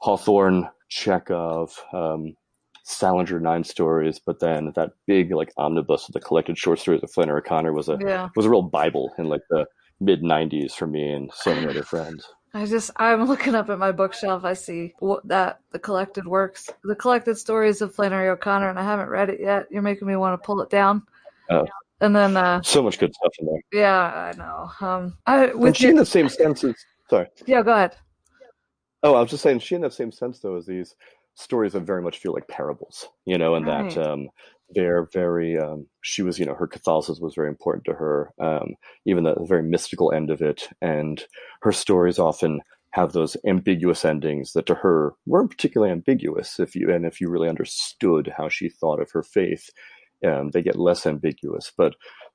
Hawthorne, Chekhov, um, Salinger, Nine Stories, but then that big like omnibus of the collected short stories of Flannery O'Connor was a yeah. was a real bible in like the mid nineties for me and so many other friends. I just I'm looking up at my bookshelf. I see that the collected works, the collected stories of Flannery O'Connor, and I haven't read it yet. You're making me want to pull it down. Oh. And then uh, so much good stuff in there. Yeah, I know. Um, I with she in the same sense as sorry. Yeah, go ahead. Oh, I was just saying, she in that same sense, though, is these stories that very much feel like parables, you know, and right. that um, they're very, um, she was, you know, her Catholicism was very important to her, um, even the very mystical end of it. And her stories often have those ambiguous endings that to her weren't particularly ambiguous. If you and if you really understood how she thought of her faith, um, they get less ambiguous, but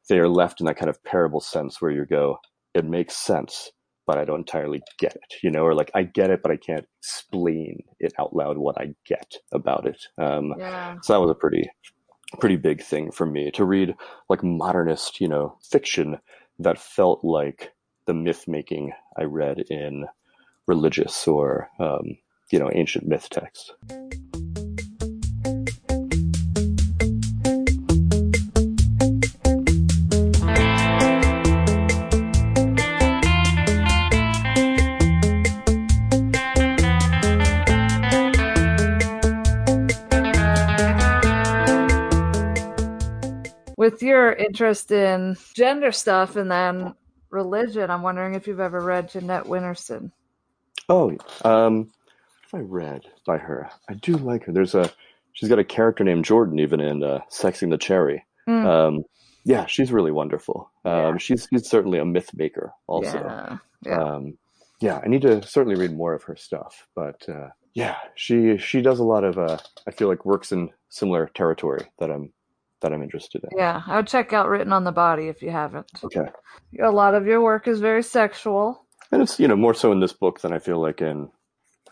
they are left in that kind of parable sense where you go, it makes sense, but I don't entirely get it, you know, or like, I get it, but I can't explain it out loud what I get about it. Um, yeah. So that was a pretty, pretty big thing for me to read like modernist, you know, fiction that felt like the myth making I read in religious or, um, you know, ancient myth texts. with your interest in gender stuff and then religion, I'm wondering if you've ever read Jeanette Winterson. Oh, um, I read by her. I do like her. There's a, she's got a character named Jordan even in uh, Sexing the Cherry. Mm. Um, yeah, she's really wonderful. Um, yeah. She's she's certainly a myth maker also. Yeah. Yeah. Um, yeah, I need to certainly read more of her stuff, but uh, yeah, she she does a lot of uh, I feel like works in similar territory that I'm that I'm interested in. Yeah, I would check out Written on the Body if you haven't. Okay. A lot of your work is very sexual. And it's, you know, more so in this book than I feel like in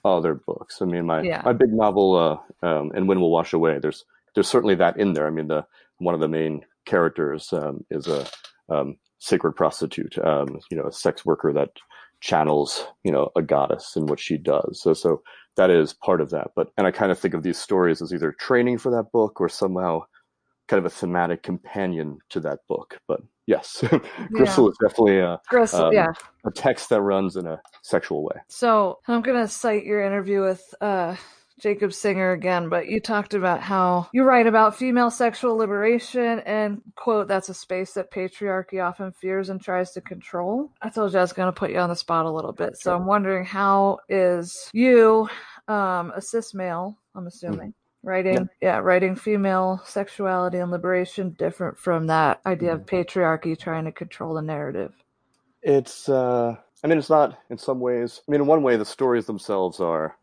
other books. I mean, my yeah. my big novel, uh, um, And Wind Will Wash Away, there's there's certainly that in there. I mean, the one of the main characters um, is a um, sacred prostitute, um, you know, a sex worker that channels, you know, a goddess in what she does. So, so that is part of that. But, and I kind of think of these stories as either training for that book or somehow kind of a thematic companion to that book. But yes, Gristle yeah. is definitely a, Gristle, um, yeah. a text that runs in a sexual way. So I'm going to cite your interview with uh, Jacob Singer again, but you talked about how you write about female sexual liberation and, quote, that's a space that patriarchy often fears and tries to control. I told you I was going to put you on the spot a little bit. Gotcha. So I'm wondering, how is you, um, a cis male, I'm assuming, mm. Writing, yeah. yeah, writing female sexuality and liberation different from that idea of patriarchy trying to control the narrative? It's, uh, I mean, it's not in some ways. I mean, in one way, the stories themselves are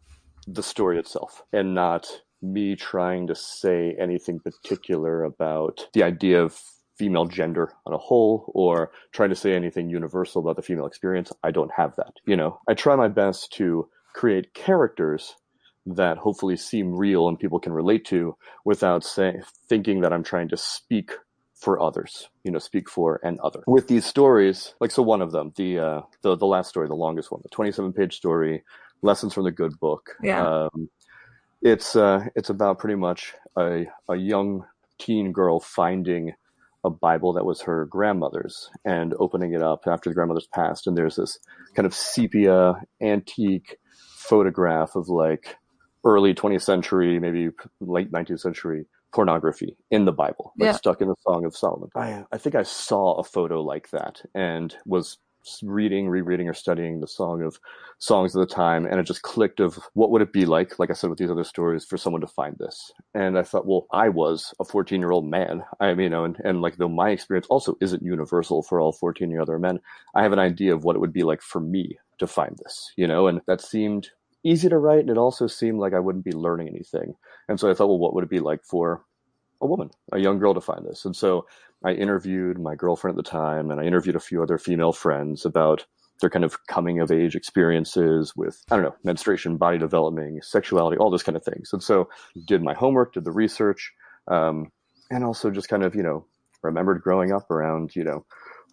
the story itself and not me trying to say anything particular about the idea of female gender on a whole or trying to say anything universal about the female experience. I don't have that. You know, I try my best to create characters that hopefully seem real and people can relate to without say, thinking that I'm trying to speak for others, you know, speak for an other. With these stories, like, so one of them, the uh, the, the last story, the longest one, the twenty-seven page story, Lessons from the Good Book. Yeah. Um, it's uh, it's about pretty much a, a young teen girl finding a Bible that was her grandmother's and opening it up after the grandmother's passed. And there's this kind of sepia antique photograph of, like, early twentieth century, maybe late nineteenth century pornography in the Bible, like yeah. stuck in the Song of Solomon. I, I think I saw a photo like that and was reading, rereading, or studying the Song of Songs of the time, and it just clicked of what would it be like, like I said with these other stories, for someone to find this. And I thought, well, I was a fourteen-year-old man. I mean, you know, and, and like, though my experience also isn't universal for all fourteen-year-old men, I have an idea of what it would be like for me to find this, you know, and that seemed easy to write, and it also seemed like I wouldn't be learning anything. And so I thought, well, what would it be like for a woman, a young girl, to find this? And so I interviewed my girlfriend at the time, and I interviewed a few other female friends about their kind of coming of age experiences with, I don't know, menstruation, body development, sexuality, all those kind of things. And so did my homework, did the research, um, and also just kind of, you know, remembered growing up around, you know,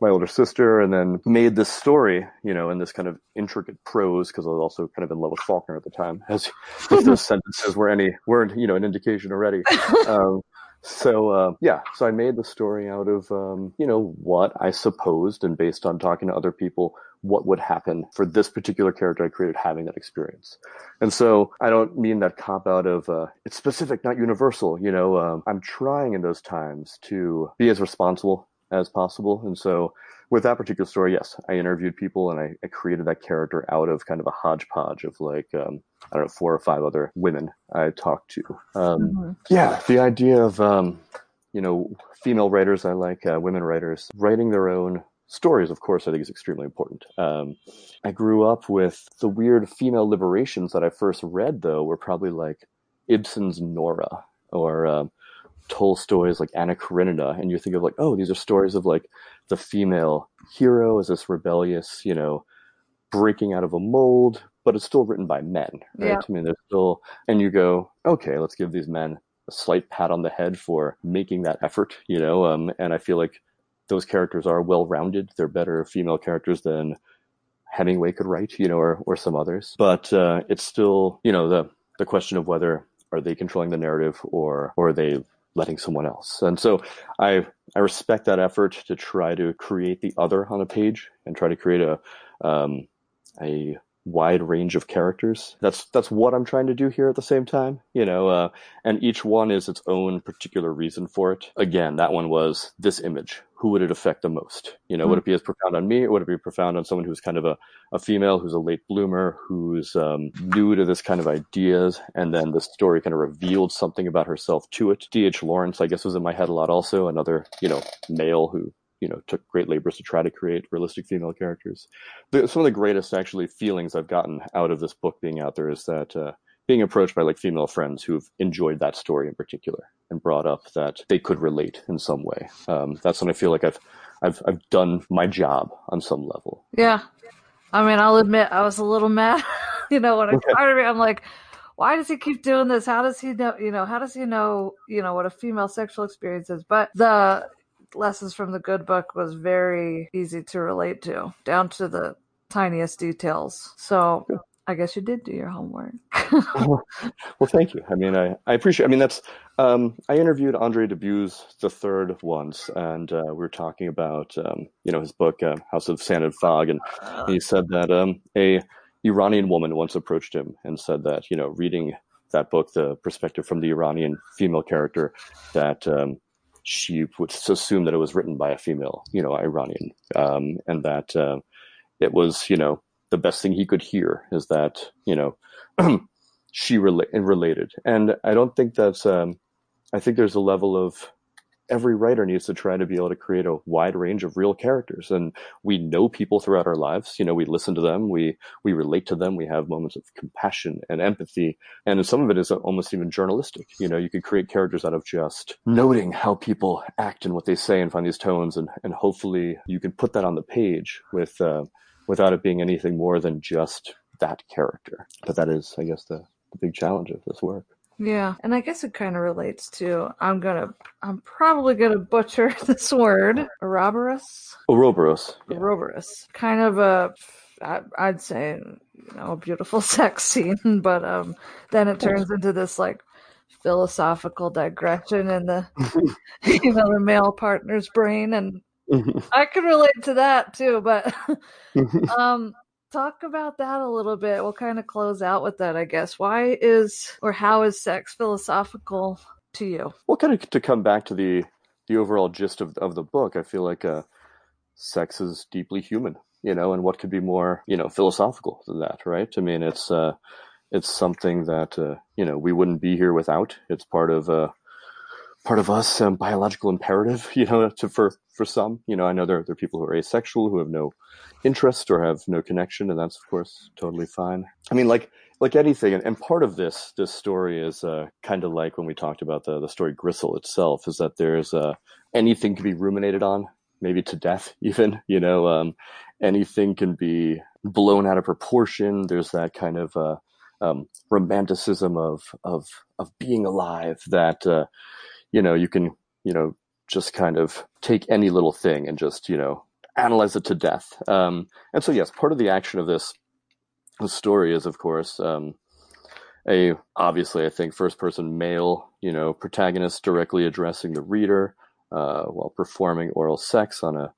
my older sister, and then made this story, you know, in this kind of intricate prose, because I was also kind of in love with Faulkner at the time, as if those sentences were any weren't, you know, an indication already. Um, so uh, yeah, so I made the story out of um, you know, what I supposed, and based on talking to other people, what would happen for this particular character I created having that experience. And so I don't mean that cop out of uh, it's specific, not universal. You know, um, I'm trying in those times to be as responsible as possible. And so with that particular story, yes, I interviewed people, and I, I created that character out of kind of a hodgepodge of, like, um, I don't know, four or five other women I talked to. Um, mm-hmm. Yeah, the idea of, um, you know, female writers, I like uh, women writers, writing their own stories, of course, I think is extremely important. Um, I grew up with the weird female liberations that I first read, though, were probably like Ibsen's Nora or um, Tolstoy's like Anna Karenina, and you think of, like, oh, these are stories of, like, the female hero is this rebellious, you know, breaking out of a mold, but it's still written by men, right? Yeah. I mean, there's still, and you go, okay, let's give these men a slight pat on the head for making that effort, you know, um, and I feel like those characters are well-rounded. They're better female characters than Hemingway could write, you know, or, or some others, but uh, it's still, you know, the, the question of whether are they controlling the narrative or, or are they letting someone else. And so I I respect that effort to try to create the other on a page and try to create a um, a wide range of characters. That's that's what I'm trying to do here at the same time, you know, uh, and each one is its own particular reason for it. Again, that one was this image. Who would it affect the most? You know, mm-hmm. would it be as profound on me, or would it be profound on someone who's kind of a, a female, who's a late bloomer, who's um, new to this kind of ideas, and then the story kind of revealed something about herself to it. D H Lawrence, I guess, was in my head a lot also, another, you know, male who, you know, took great labors to try to create realistic female characters. The, some of the greatest, actually, feelings I've gotten out of this book being out there is that uh, being approached by, like, female friends who've enjoyed that story in particular and brought up that they could relate in some way. Um, that's when I feel like I've, I've, I've done my job on some level. Yeah. I mean, I'll admit I was a little mad, you know, when I started it, I'm like, why does he keep doing this? How does he know, you know, how does he know, you know, what a female sexual experience is? But the lessons from the good book was very easy to relate to, down to the tiniest details. So yeah. I guess you did do your homework. well, well, thank you. I mean, I, I appreciate, I mean, that's, um, I interviewed Andre Dubuis the third once, and uh, we were talking about, um, you know, his book, uh, House of Sand and Fog. And he said that um, a Iranian woman once approached him and said that, you know, reading that book, the perspective from the Iranian female character, that um, she would assume that it was written by a female, you know, Iranian, um, and that uh, it was, you know, the best thing he could hear is that, you know, she rela- related. And I don't think that's, um, I think there's a level of every writer needs to try to be able to create a wide range of real characters. And we know people throughout our lives, you know, we listen to them, we, we relate to them. We have moments of compassion and empathy. And some of it is almost even journalistic. You know, you could create characters out of just noting how people act and what they say and find these tones. And, and hopefully you can put that on the page with, uh, without it being anything more than just that character. But that is, I guess, the, the big challenge of this work. Yeah. And I guess it kind of relates to, I'm going to, I'm probably going to butcher this word, Ouroboros. Ouroboros. Yeah. Ouroboros. Kind of a, I, I'd say, you know, a beautiful sex scene, but um, then it turns into this like philosophical digression in the, you know, the male partner's brain. And I can relate to that too, but um, talk about that a little bit. We'll kind of close out with that, I guess. Why is, or how is sex philosophical to you? Well, kind of to come back to the the overall gist of of the book, I feel like uh, sex is deeply human, you know, and what could be more, you know, philosophical than that, right? I mean, it's uh, it's something that uh, you know, we wouldn't be here without. It's part of a uh, part of us, um, biological imperative, you know, to, for, for some, you know, I know there, there are people who are asexual, who have no interest or have no connection. And that's, of course, totally fine. I mean, like, like anything. And, and part of this, this story is uh, kind of like when we talked about the, the story Gristle itself, is that there's uh, anything can be ruminated on, maybe to death even, you know, um, anything can be blown out of proportion. There's that kind of uh, um, romanticism of, of, of being alive that, uh, you know, you can, you know, just kind of take any little thing and just, you know, analyze it to death. Um, and so, yes, part of the action of this, this story is, of course, um, a obviously, I think, first person male, you know, protagonist directly addressing the reader uh, while performing oral sex on a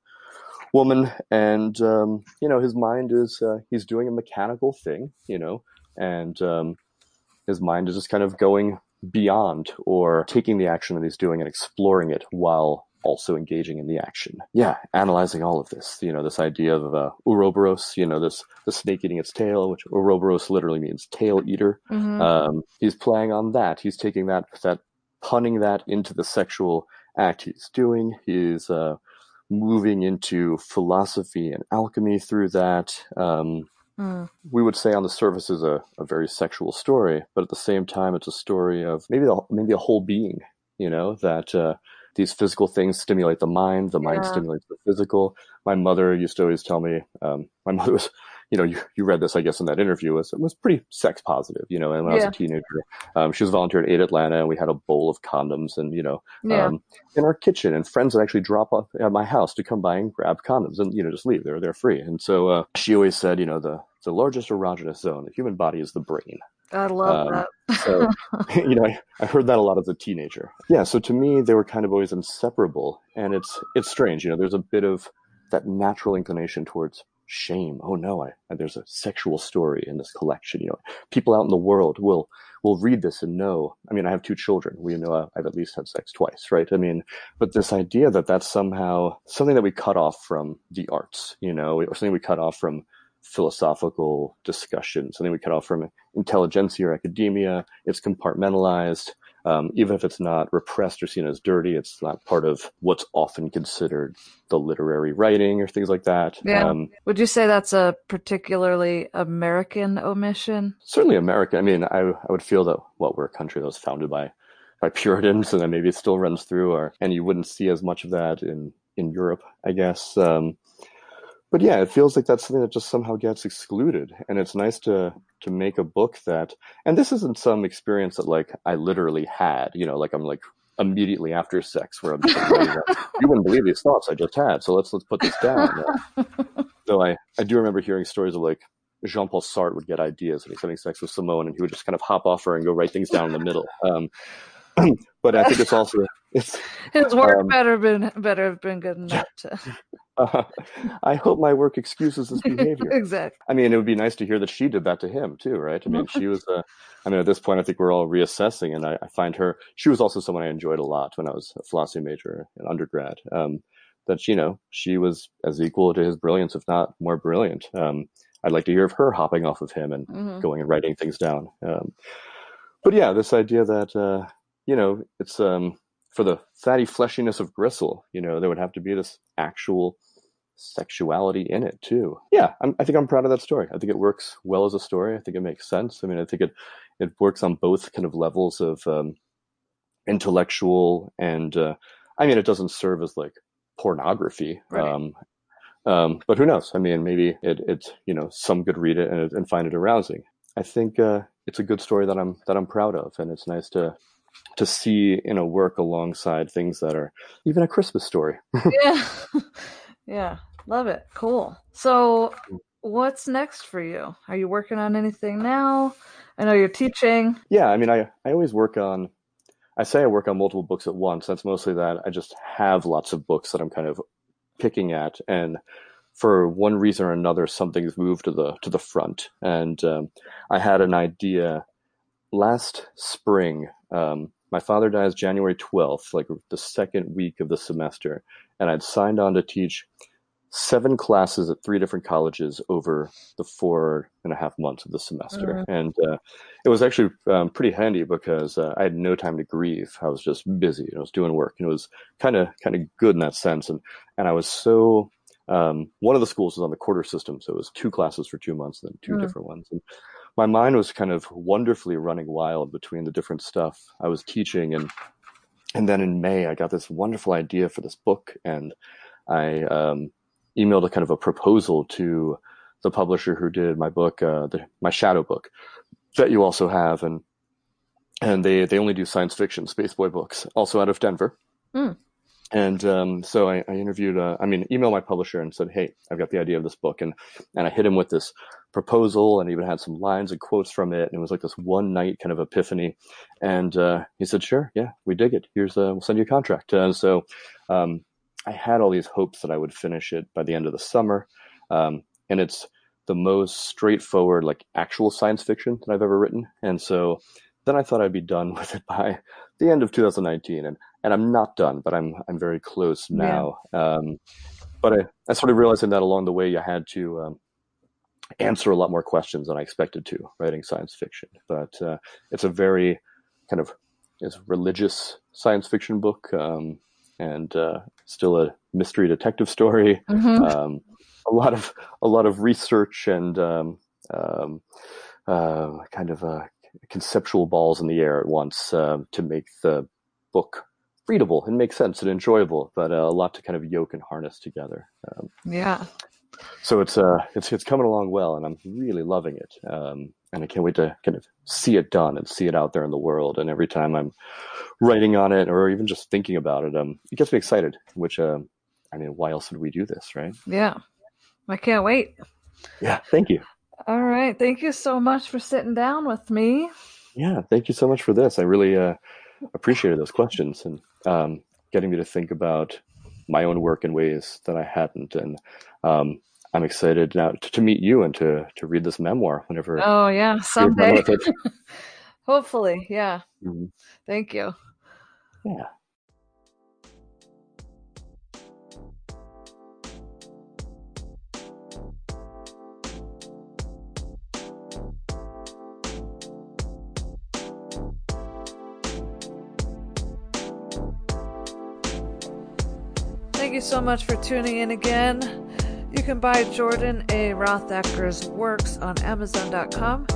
woman. And, um, you know, his mind is uh, he's doing a mechanical thing, you know, and um, his mind is just kind of going beyond or taking the action that he's doing and exploring it while also engaging in the action. Yeah, analyzing all of this, you know, this idea of uh, Ouroboros, you know, this the snake eating its tail, which Ouroboros literally means tail eater. Mm-hmm. Um, he's playing on that. He's taking that, that punning that into the sexual act he's doing. He's uh, moving into philosophy and alchemy through that. Um, Mm. We would say on the surface is a, a very sexual story, but at the same time, it's a story of maybe a, maybe a whole being, you know, that uh, these physical things stimulate the mind, the yeah. mind stimulates the physical. My mother used to always tell me, um, my mother was, you know, you, you read this, I guess, in that interview, was, it was pretty sex positive, you know, and when yeah. I was a teenager, um, she was volunteering at Aid Atlanta, and we had a bowl of condoms and, you know, yeah. um, in our kitchen, and friends would actually drop off at my house to come by and grab condoms and, you know, just leave. They were there free. And so uh, she always said, you know, the, the largest erogenous zone, the human body, is the brain. I love um, that. So, you know, I, I heard that a lot as a teenager. Yeah. So to me, they were kind of always inseparable, and it's, it's strange. You know, there's a bit of that natural inclination towards shame. Oh no, I, I, there's a sexual story in this collection. You know, people out in the world will will read this and know. I mean, I have two children. We know I, I've at least had sex twice, right? I mean, but this idea that that's somehow something that we cut off from the arts, you know, or something we cut off from philosophical discussion, something we cut off from intelligentsia or academia. It's compartmentalized. Um, even if it's not repressed or seen as dirty, it's not part of what's often considered the literary writing or things like that. Yeah. Um, Would you say that's a particularly American omission? Certainly American. I mean, I, I would feel that, well, we're a country that was founded by, by Puritans, and then maybe it still runs through, or, and you wouldn't see as much of that in, in Europe, I guess. Um, but yeah, it feels like that's something that just somehow gets excluded. And it's nice to to make a book that, and this isn't some experience that like I literally had, you know, like I'm like immediately after sex where I'm just like, you wouldn't believe these thoughts I just had. So let's, let's put this down. So I, I do remember hearing stories of like Jean-Paul Sartre would get ideas when he's having sex with Simone, and he would just kind of hop off her and go write things down in the middle. Um, but I think it's also, it's, his work um, better been better have been good enough to. Uh, I hope my work excuses this behavior. Exactly. I mean, it would be nice to hear that she did that to him too, right? I mean, she was. Uh, I mean, at this point, I think we're all reassessing, and I, I find her. She was also someone I enjoyed a lot when I was a philosophy major in undergrad. Um, that you know, she was as equal to his brilliance, if not more brilliant. Um, I'd like to hear of her hopping off of him and mm-hmm. going and writing things down. Um, but yeah, this idea that uh, you know, it's um, for the fatty fleshiness of Gristle. You know, there would have to be this actual sexuality in it too. Yeah, I'm, I think I'm proud of that story. I think it works well as a story. I think it makes sense. I mean, I think it it works on both kind of levels of um, intellectual and uh, I mean, it doesn't serve as like pornography. Right. Um, um, but who knows? I mean, maybe it it you know some could read it and, and find it arousing. I think uh, it's a good story that I'm that I'm proud of, and it's nice to. to see in a work alongside things that are even a Christmas story. Yeah. Yeah. Love it. Cool. So what's next for you? Are you working on anything now? I know you're teaching. Yeah. I mean, I, I always work on, I say I work on multiple books at once. That's mostly that I just have lots of books that I'm kind of picking at. And for one reason or another, something's moved to the, to the front. And um, I had an idea last spring. Um, my father dies January twelfth, like the second week of the semester. And I'd signed on to teach seven classes at three different colleges over the four and a half months of the semester. Mm-hmm. And uh, it was actually um, pretty handy because uh, I had no time to grieve. I was just busy. I was doing work. And it was kind of kind of good in that sense. And, and I was so um, – one of the schools was on the quarter system. So it was two classes for two months and then two mm-hmm. different ones. And my mind was kind of wonderfully running wild between the different stuff I was teaching. And and then in May, I got this wonderful idea for this book. And I um, emailed a kind of a proposal to the publisher who did my book, uh, the, My Shadow Book, that you also have. And and they, they only do science fiction, Spaceboy Books, also out of Denver. Mm. And um, so I, I interviewed, uh, I mean, emailed my publisher and said, hey, I've got the idea of this book. And, and I hit him with this proposal and even had some lines and quotes from it. And it was like this one night kind of epiphany. And uh, he said, sure, yeah, we dig it. Here's a, we'll send you a contract. And uh, so um, I had all these hopes that I would finish it by the end of the summer. Um, and it's the most straightforward, like actual science fiction that I've ever written. And so then I thought I'd be done with it by the end of two thousand nineteen. And And I'm not done, but I'm I'm very close now. Yeah. Um, but I, I started realizing that along the way, I had to um, answer a lot more questions than I expected to writing science fiction. But uh, it's a very kind of it's religious science fiction book, um, and uh, still a mystery detective story. Mm-hmm. Um, a lot of a lot of research and um, um, uh, kind of uh, conceptual balls in the air at once uh, to make the book readable and make sense and enjoyable, but uh, a lot to kind of yoke and harness together. Um, yeah. So it's uh it's it's coming along well, and I'm really loving it. Um, and I can't wait to kind of see it done and see it out there in the world. And every time I'm writing on it or even just thinking about it, um, it gets me excited. Which, um, I mean, why else would we do this, right? Yeah. I can't wait. Yeah. Thank you. All right. Thank you so much for sitting down with me. Yeah. Thank you so much for this. I really. Uh, appreciated those questions and um, getting me to think about my own work in ways that I hadn't. And um, I'm excited now to, to meet you and to to read this memoir whenever. Oh yeah, someday. Hopefully, yeah. Mm-hmm. Thank you. Yeah. Thank you so much for tuning in again. You can buy Jordan A. Rothacker's works on Amazon dot com.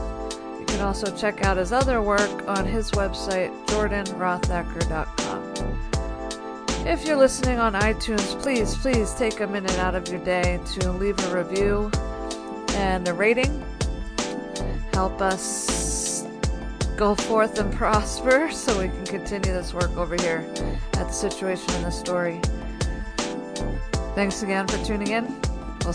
You can also check out his other work on his website, jordan rothacker dot com. If you're listening on iTunes, please, please take a minute out of your day to leave a review and a rating. Help us go forth and prosper so we can continue this work over here at The Situation in the Story. Thanks again for tuning in. We'll